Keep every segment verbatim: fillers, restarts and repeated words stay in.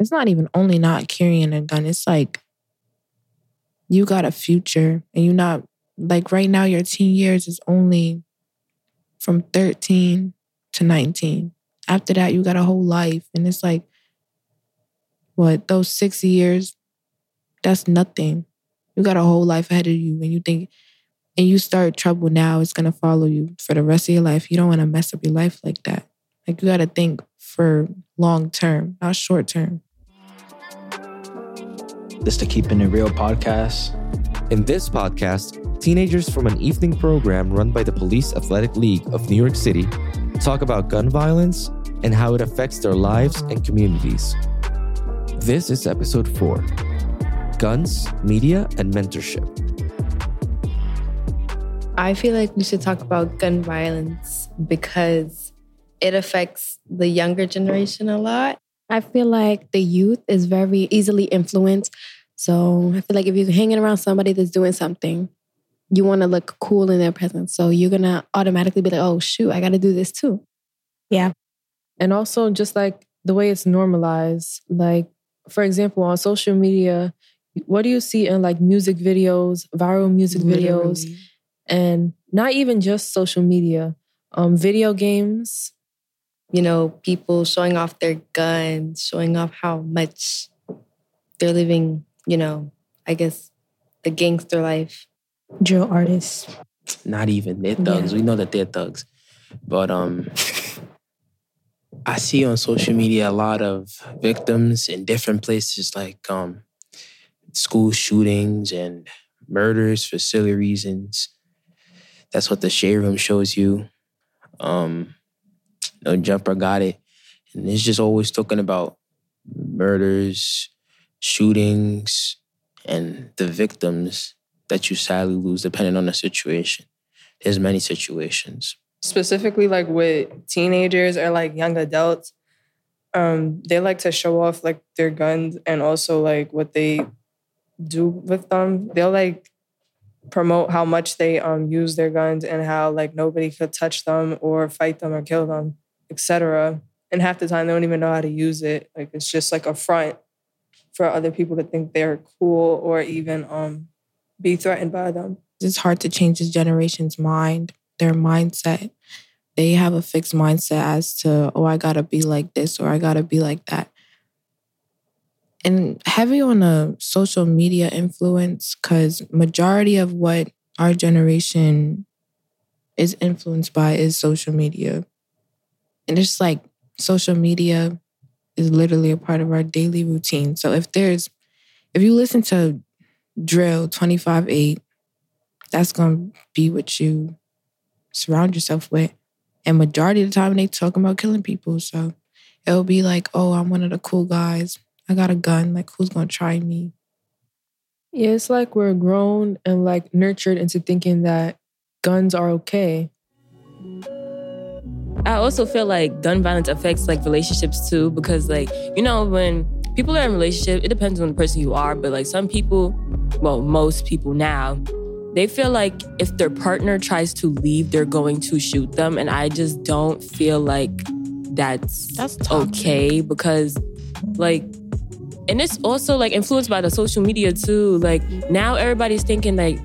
it's not even only not carrying a gun. It's like you got a future and you're not, like right now your teen years is only from thirteen to nineteen. After that, you got a whole life. And it's like, what, those six years, that's nothing. You got a whole life ahead of you. And you think, and you start trouble now, it's going to follow you for the rest of your life. You don't want to mess up your life like that. Like, you got to think for long term, not short term. This is the Keepin' It Real podcast. In this podcast, teenagers from an evening program run by the Police Athletic League of New York City talk about gun violence and how it affects their lives and communities. This is episode four, Guns, Media, and Mentorship. I feel like we should talk about gun violence because it affects the younger generation a lot. I feel like the youth is very easily influenced. So I feel like if you're hanging around somebody that's doing something, you want to look cool in their presence. So you're going to automatically be like, oh, shoot, I got to do this too. Yeah. And also just like the way it's normalized. Like, for example, on social media, what do you see in like music videos, viral music videos, Literally. and not even just social media, um, video games? You know, people showing off their guns, showing off how much they're living, you know, I guess the gangster life. Drill artists. Not even. They're thugs. Yeah. We know that they're thugs. But um, I see on social media a lot of victims in different places like um, school shootings and murders for silly reasons. That's what the Shade Room shows you. Um... No Jumper got it. And it's just always talking about murders, shootings, and the victims that you sadly lose depending on the situation. There's many situations. Specifically like with teenagers or like young adults, um, they like to show off like their guns and also like what they do with them. They'll like promote how much they um, use their guns and how like nobody could touch them or fight them or kill them, et cetera. And half the time they don't even know how to use it. Like, it's just like a front for other people to think they're cool or even um, be threatened by them. It's hard to change this generation's mind, their mindset. They have a fixed mindset as to, oh, I gotta be like this or I gotta be like that. And heavy on a social media influence because majority of what our generation is influenced by is social media. And it's like social media is literally a part of our daily routine. So if there's, if you listen to Drill twenty-five eight, that's going to be what you surround yourself with. And majority of the time they talking about killing people. So it'll be like, oh, I'm one of the cool guys. I got a gun. Like, who's going to try me? Yeah, it's like we're grown and like nurtured into thinking that guns are okay. I also feel like gun violence affects, like, relationships, too, because, like, you know, when people are in relationships, it depends on the person you are, but, like, some people, well, most people now, they feel like if their partner tries to leave, they're going to shoot them, and I just don't feel like that's, that's okay, because, like, and it's also, like, influenced by the social media, too. Like, now everybody's thinking, like,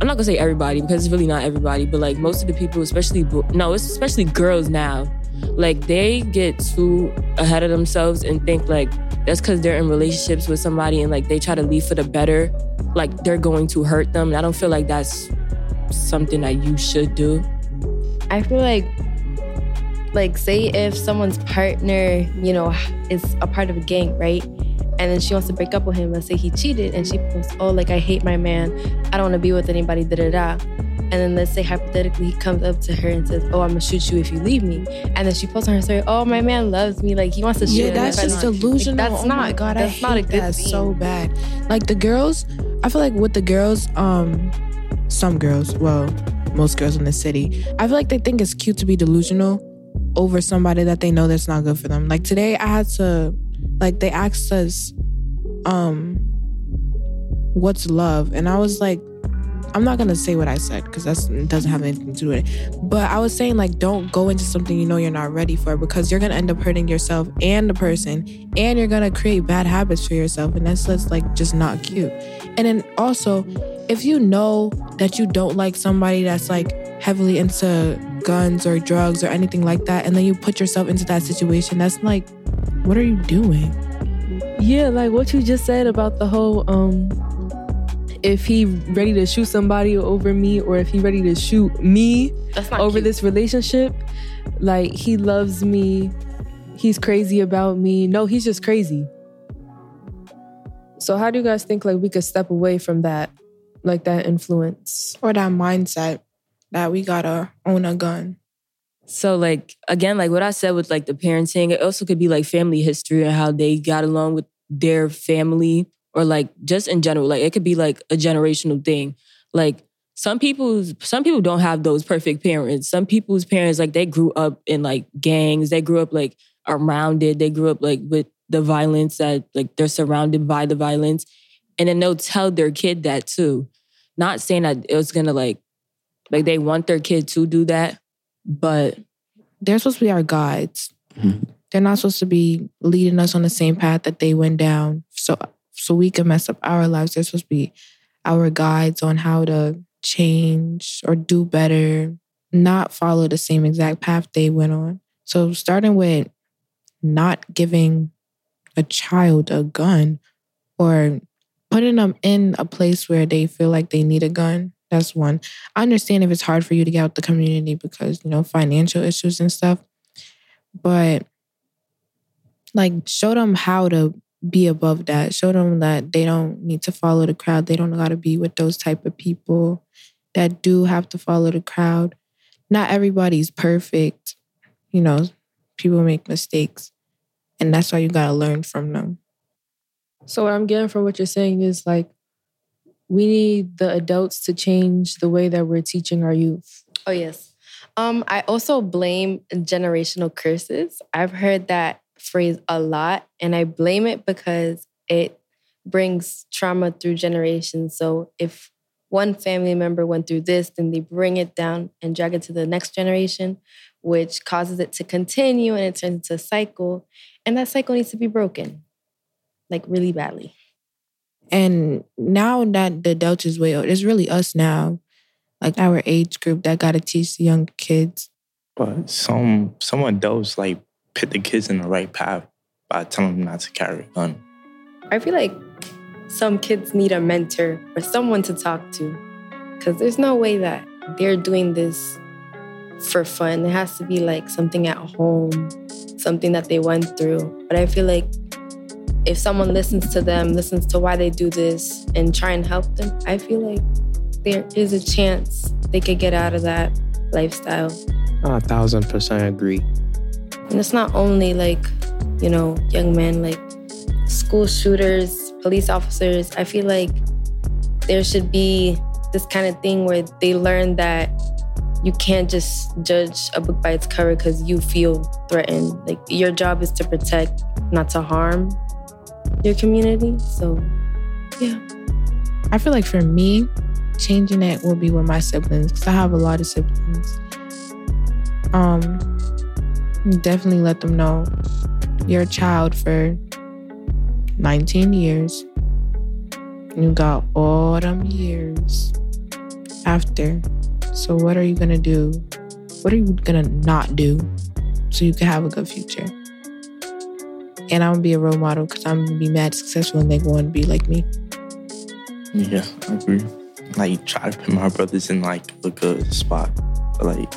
I'm not gonna say everybody because it's really not everybody, but like most of the people, especially, no, it's especially girls now, like they get too ahead of themselves and think like that's because they're in relationships with somebody and like they try to leave for the better, like they're going to hurt them. And I don't feel like that's something that you should do. I feel like, like say if someone's partner, you know, is a part of a gang, right? And then she wants to break up with him. Let's say he cheated and she posts, oh, like, I hate my man. I don't want to be with anybody, da-da-da. And then let's say hypothetically he comes up to her and says, oh, I'm going to shoot you if you leave me. And then she posts on her story, oh, my man loves me. Like, he wants to shoot me. Yeah, that's just delusional. Like, that's oh not, my God, that's I hate not a good that thing. So bad. Like, the girls, I feel like with the girls, um, some girls, well, most girls in the city, I feel like they think it's cute to be delusional over somebody that they know that's not good for them. Like, today I had to... Like, they asked us, um, what's love? And I was like, I'm not going to say what I said because that doesn't have anything to do with it. But I was saying, like, don't go into something you know you're not ready for, because you're going to end up hurting yourself and the person, and you're going to create bad habits for yourself. And that's just, like, just not cute. And then also, if you know that you don't like somebody that's, like, heavily into guns or drugs or anything like that, and then you put yourself into that situation, that's like, what are you doing? Yeah, like what you just said about the whole um if he ready to shoot somebody over me, or if he ready to shoot me over cute. This relationship, like, he loves me, he's crazy about me. No, he's just crazy. So how do you guys think, like, we could step away from that, like, that influence or that mindset that we gotta own a gun? So, like, again, like what I said with, like, the parenting, it also could be, like, family history and how they got along with their family, or, like, just in general. Like, it could be, like, a generational thing. Like, some people, some people don't have those perfect parents. Some people's parents, like, they grew up in, like, gangs. They grew up, like, around it. They grew up, like, with the violence that, like, they're surrounded by the violence. And then they'll tell their kid that, too. Not saying that it was gonna, like, Like, they want their kid to do that, but they're supposed to be our guides. Mm-hmm. They're not supposed to be leading us on the same path that they went down so so we can mess up our lives. They're supposed to be our guides on how to change or do better, not follow the same exact path they went on. So starting with not giving a child a gun or putting them in a place where they feel like they need a gun. That's one. I understand if it's hard for you to get out the community because, you know, financial issues and stuff. But, like, show them how to be above that. Show them that they don't need to follow the crowd. They don't got to be with those type of people that do have to follow the crowd. Not everybody's perfect. You know, people make mistakes. And that's why you got to learn from them. So what I'm getting from what you're saying is, like, we need the adults to change the way that we're teaching our youth. Oh, yes. Um, I also blame generational curses. I've heard that phrase a lot, and I blame it because it brings trauma through generations. So if one family member went through this, then they bring it down and drag it to the next generation, which causes it to continue, and it turns into a cycle. And that cycle needs to be broken, like, really badly. And now that the adults is way old, it's really us now, like, our age group that got to teach the young kids. But some some adults, like, put the kids in the right path by telling them not to carry a gun. I feel like some kids need a mentor or someone to talk to, because there's no way that they're doing this for fun. It has to be, like, something at home, something that they went through. But I feel like if someone listens to them, listens to why they do this, and try and help them, I feel like there is a chance they could get out of that lifestyle. I a thousand percent agree. And it's not only, like, you know, young men, like, school shooters, police officers. I feel like there should be this kind of thing where they learn that you can't just judge a book by its cover because you feel threatened. Like, your job is to protect, not to harm your community. So, yeah. I feel like for me, changing it will be with my siblings, because I have a lot of siblings. Um, definitely let them know, you're a child for nineteen years. You got all them years after. So what are you going to do? What are you going to not do so you can have a good future? And I'm going to be a role model because I'm going to be mad successful and they want to be like me. Yeah, I agree. Like, try to put my brothers in, like, a good spot. But, like,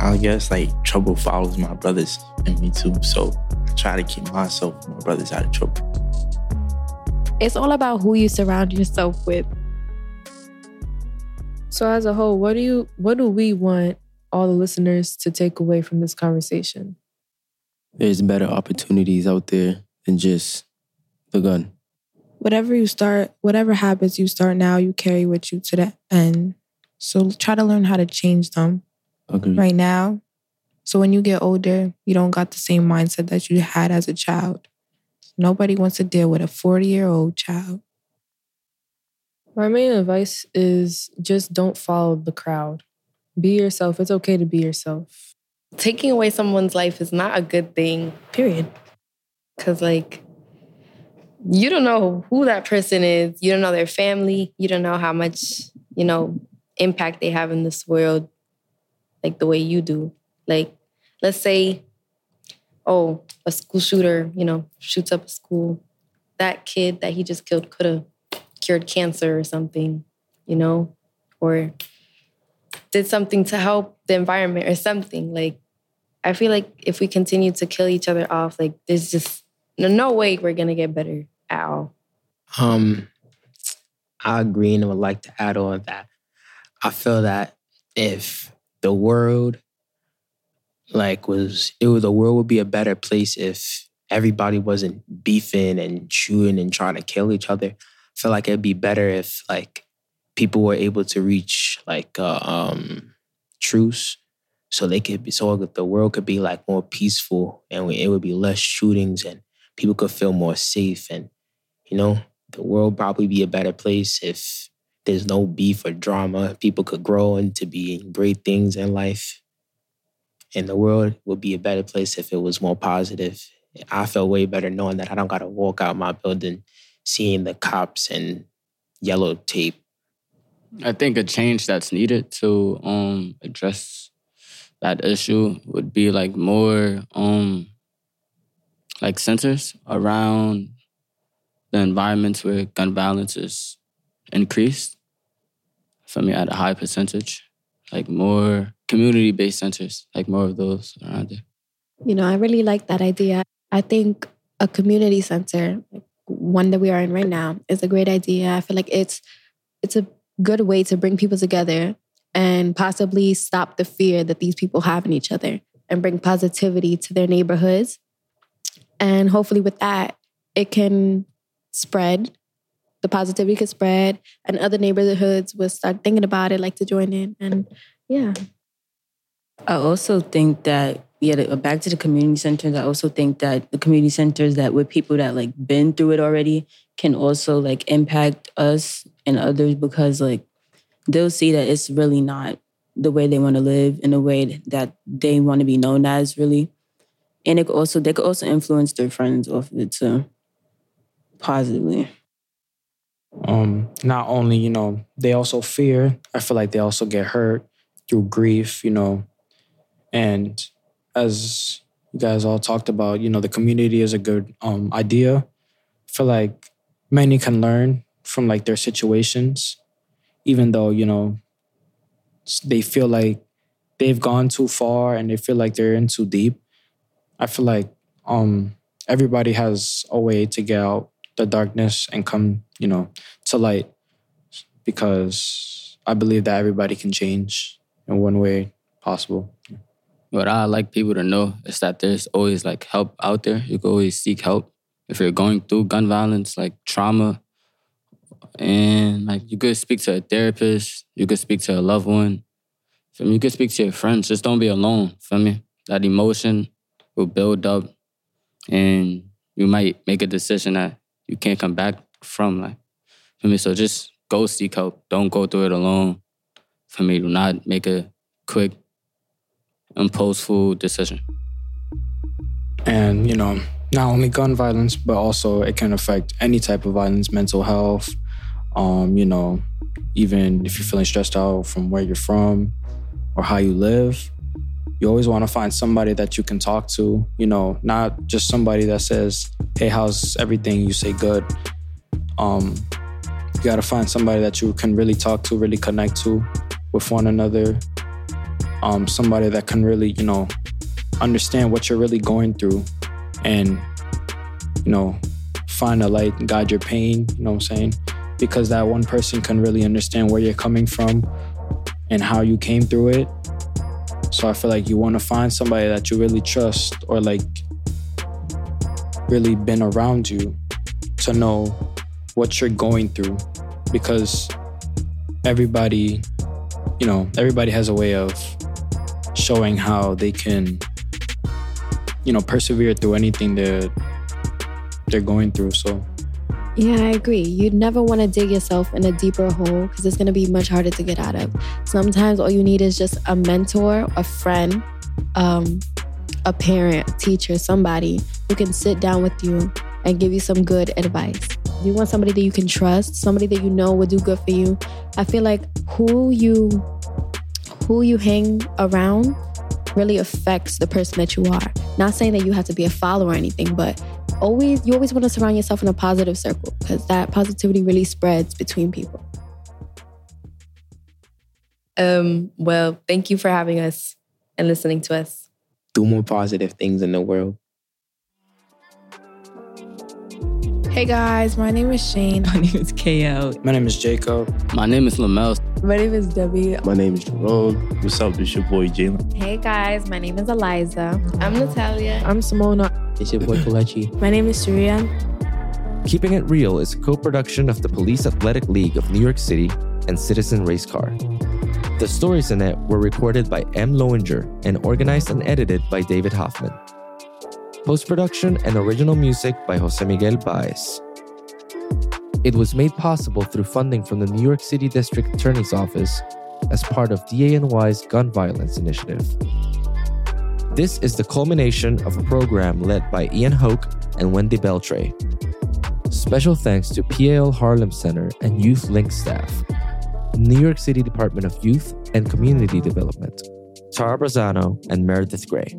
I guess, like, trouble follows my brothers and me too. So I try to keep myself and my brothers out of trouble. It's all about who you surround yourself with. So as a whole, what do you, what do we want all the listeners to take away from this conversation? There's better opportunities out there than just the gun. Whatever you start, whatever habits you start now, you carry with you to the end. So try to learn how to change them okay. right now. So when you get older, you don't got the same mindset that you had as a child. Nobody wants to deal with a forty-year-old child. My main advice is just don't follow the crowd. Be yourself. It's okay to be yourself. Taking away someone's life is not a good thing. Period. Because, like, you don't know who that person is. You don't know their family. You don't know how much, you know, impact they have in this world, like the way you do. Like, let's say, oh, a school shooter, you know, shoots up a school. That kid that he just killed could have cured cancer or something, you know, or did something to help the environment or something. Like, I feel like if we continue to kill each other off, like, there's just no, no way we're going to get better at all. Um, I agree, and I would like to add on that. I feel that if the world, like, was, it was, the world would be a better place if everybody wasn't beefing and chewing and trying to kill each other. I feel like it'd be better if, like, people were able to reach, like, uh, um, truce, so they could be, so the world could be, like, more peaceful, and we, it would be less shootings, and people could feel more safe, and, you know, the world probably be a better place if there's no beef or drama. People could grow into being great things in life, and the world would be a better place if it was more positive. I feel way better knowing that I don't got to walk out my building seeing the cops and yellow tape. I think a change that's needed to um, address that issue would be, like, more um, like sensors around the environments where gun violence is increased, for me, at a high percentage. Like, more community-based sensors, like more of those around there. You know, I really like that idea. I think a community center, one that we are in right now, is a great idea. I feel like it's it's a good way to bring people together and possibly stop the fear that these people have in each other and bring positivity to their neighborhoods. And hopefully with that, it can spread. The positivity could spread, and other neighborhoods will start thinking about it, like, to join in. And yeah. I also think that, yeah, back to the community centers, I also think that the community centers that with people that, like, been through it already can also, like, impact us and others, because, like, they'll see that it's really not the way they want to live in a way that they want to be known as, really. And it could also, they could also influence their friends off of it too, positively. Um, not only, you know, they also fear. I feel like they also get hurt through grief, you know. And as you guys all talked about, you know, the community is a good um, idea. I feel like many can learn from, like, their situations, even though, you know, they feel like they've gone too far and they feel like they're in too deep. I feel like um, everybody has a way to get out the darkness and come, you know, to light, because I believe that everybody can change in one way possible. What I like people to know is that there's always, like, help out there. You can always seek help if you're going through gun violence, like, trauma. And, like, you could speak to a therapist. You could speak to a loved one. You could speak to your friends. Just don't be alone, feel me? That emotion will build up, and you might make a decision that you can't come back from, like, for me. So just go seek help. Don't go through it alone. For me, do not make a quick, impulsive decision. And, you know, not only gun violence, but also it can affect any type of violence, mental health. Um, you know, even if you're feeling stressed out from where you're from or how you live, you always want to find somebody that you can talk to, you know, not just somebody that says, hey, how's everything? You say good. Um, you got to find somebody that you can really talk to, really connect to with one another. Um, somebody that can really, you know, understand what you're really going through and, you know, find a light and guide your pain, you know what I'm saying? Because that one person can really understand where you're coming from and how you came through it. So I feel like you want to find somebody that you really trust, or, like, really been around you to know what you're going through, because everybody, you know, everybody has a way of showing how they can, you know, persevere through anything that they're going through. So Yeah, I agree. You'd never want to dig yourself in a deeper hole because it's going to be much harder to get out of. Sometimes all you need is just a mentor, a friend, um, a parent, teacher, somebody who can sit down with you and give you some good advice. You want somebody that you can trust, somebody that you know will do good for you. I feel like who you who you hang around really affects the person that you are. Not saying that you have to be a follower or anything, but always you always want to surround yourself in a positive circle because that positivity really spreads between people. Um, well, thank you for having us and listening to us. Do more positive things in the world. Hey guys, my name is Shane. My name is K L. My name is Jacob. My name is Lamel. My name is Debbie. My name is Jerome. What's up? It's your boy Jalen. Hey guys, my name is Eliza. I'm Natalia. I'm Simona. It's your boy Kalechi. My name is Surya. Keeping It Real is a co-production of the Police Athletic League of New York City and Citizen Race Car. The stories in it were recorded by M. Loewinger and organized and edited by David Hoffman. Post-production and original music by Jose Miguel Baez. It was made possible through funding from the New York City District Attorney's Office as part of D A N Y's Gun Violence Initiative. This is the culmination of a program led by Ian Hoke and Wendy Beltray. Special thanks to P A L Harlem Center and Youth Link staff, New York City Department of Youth and Community Development, Tara Brazano and Meredith Gray.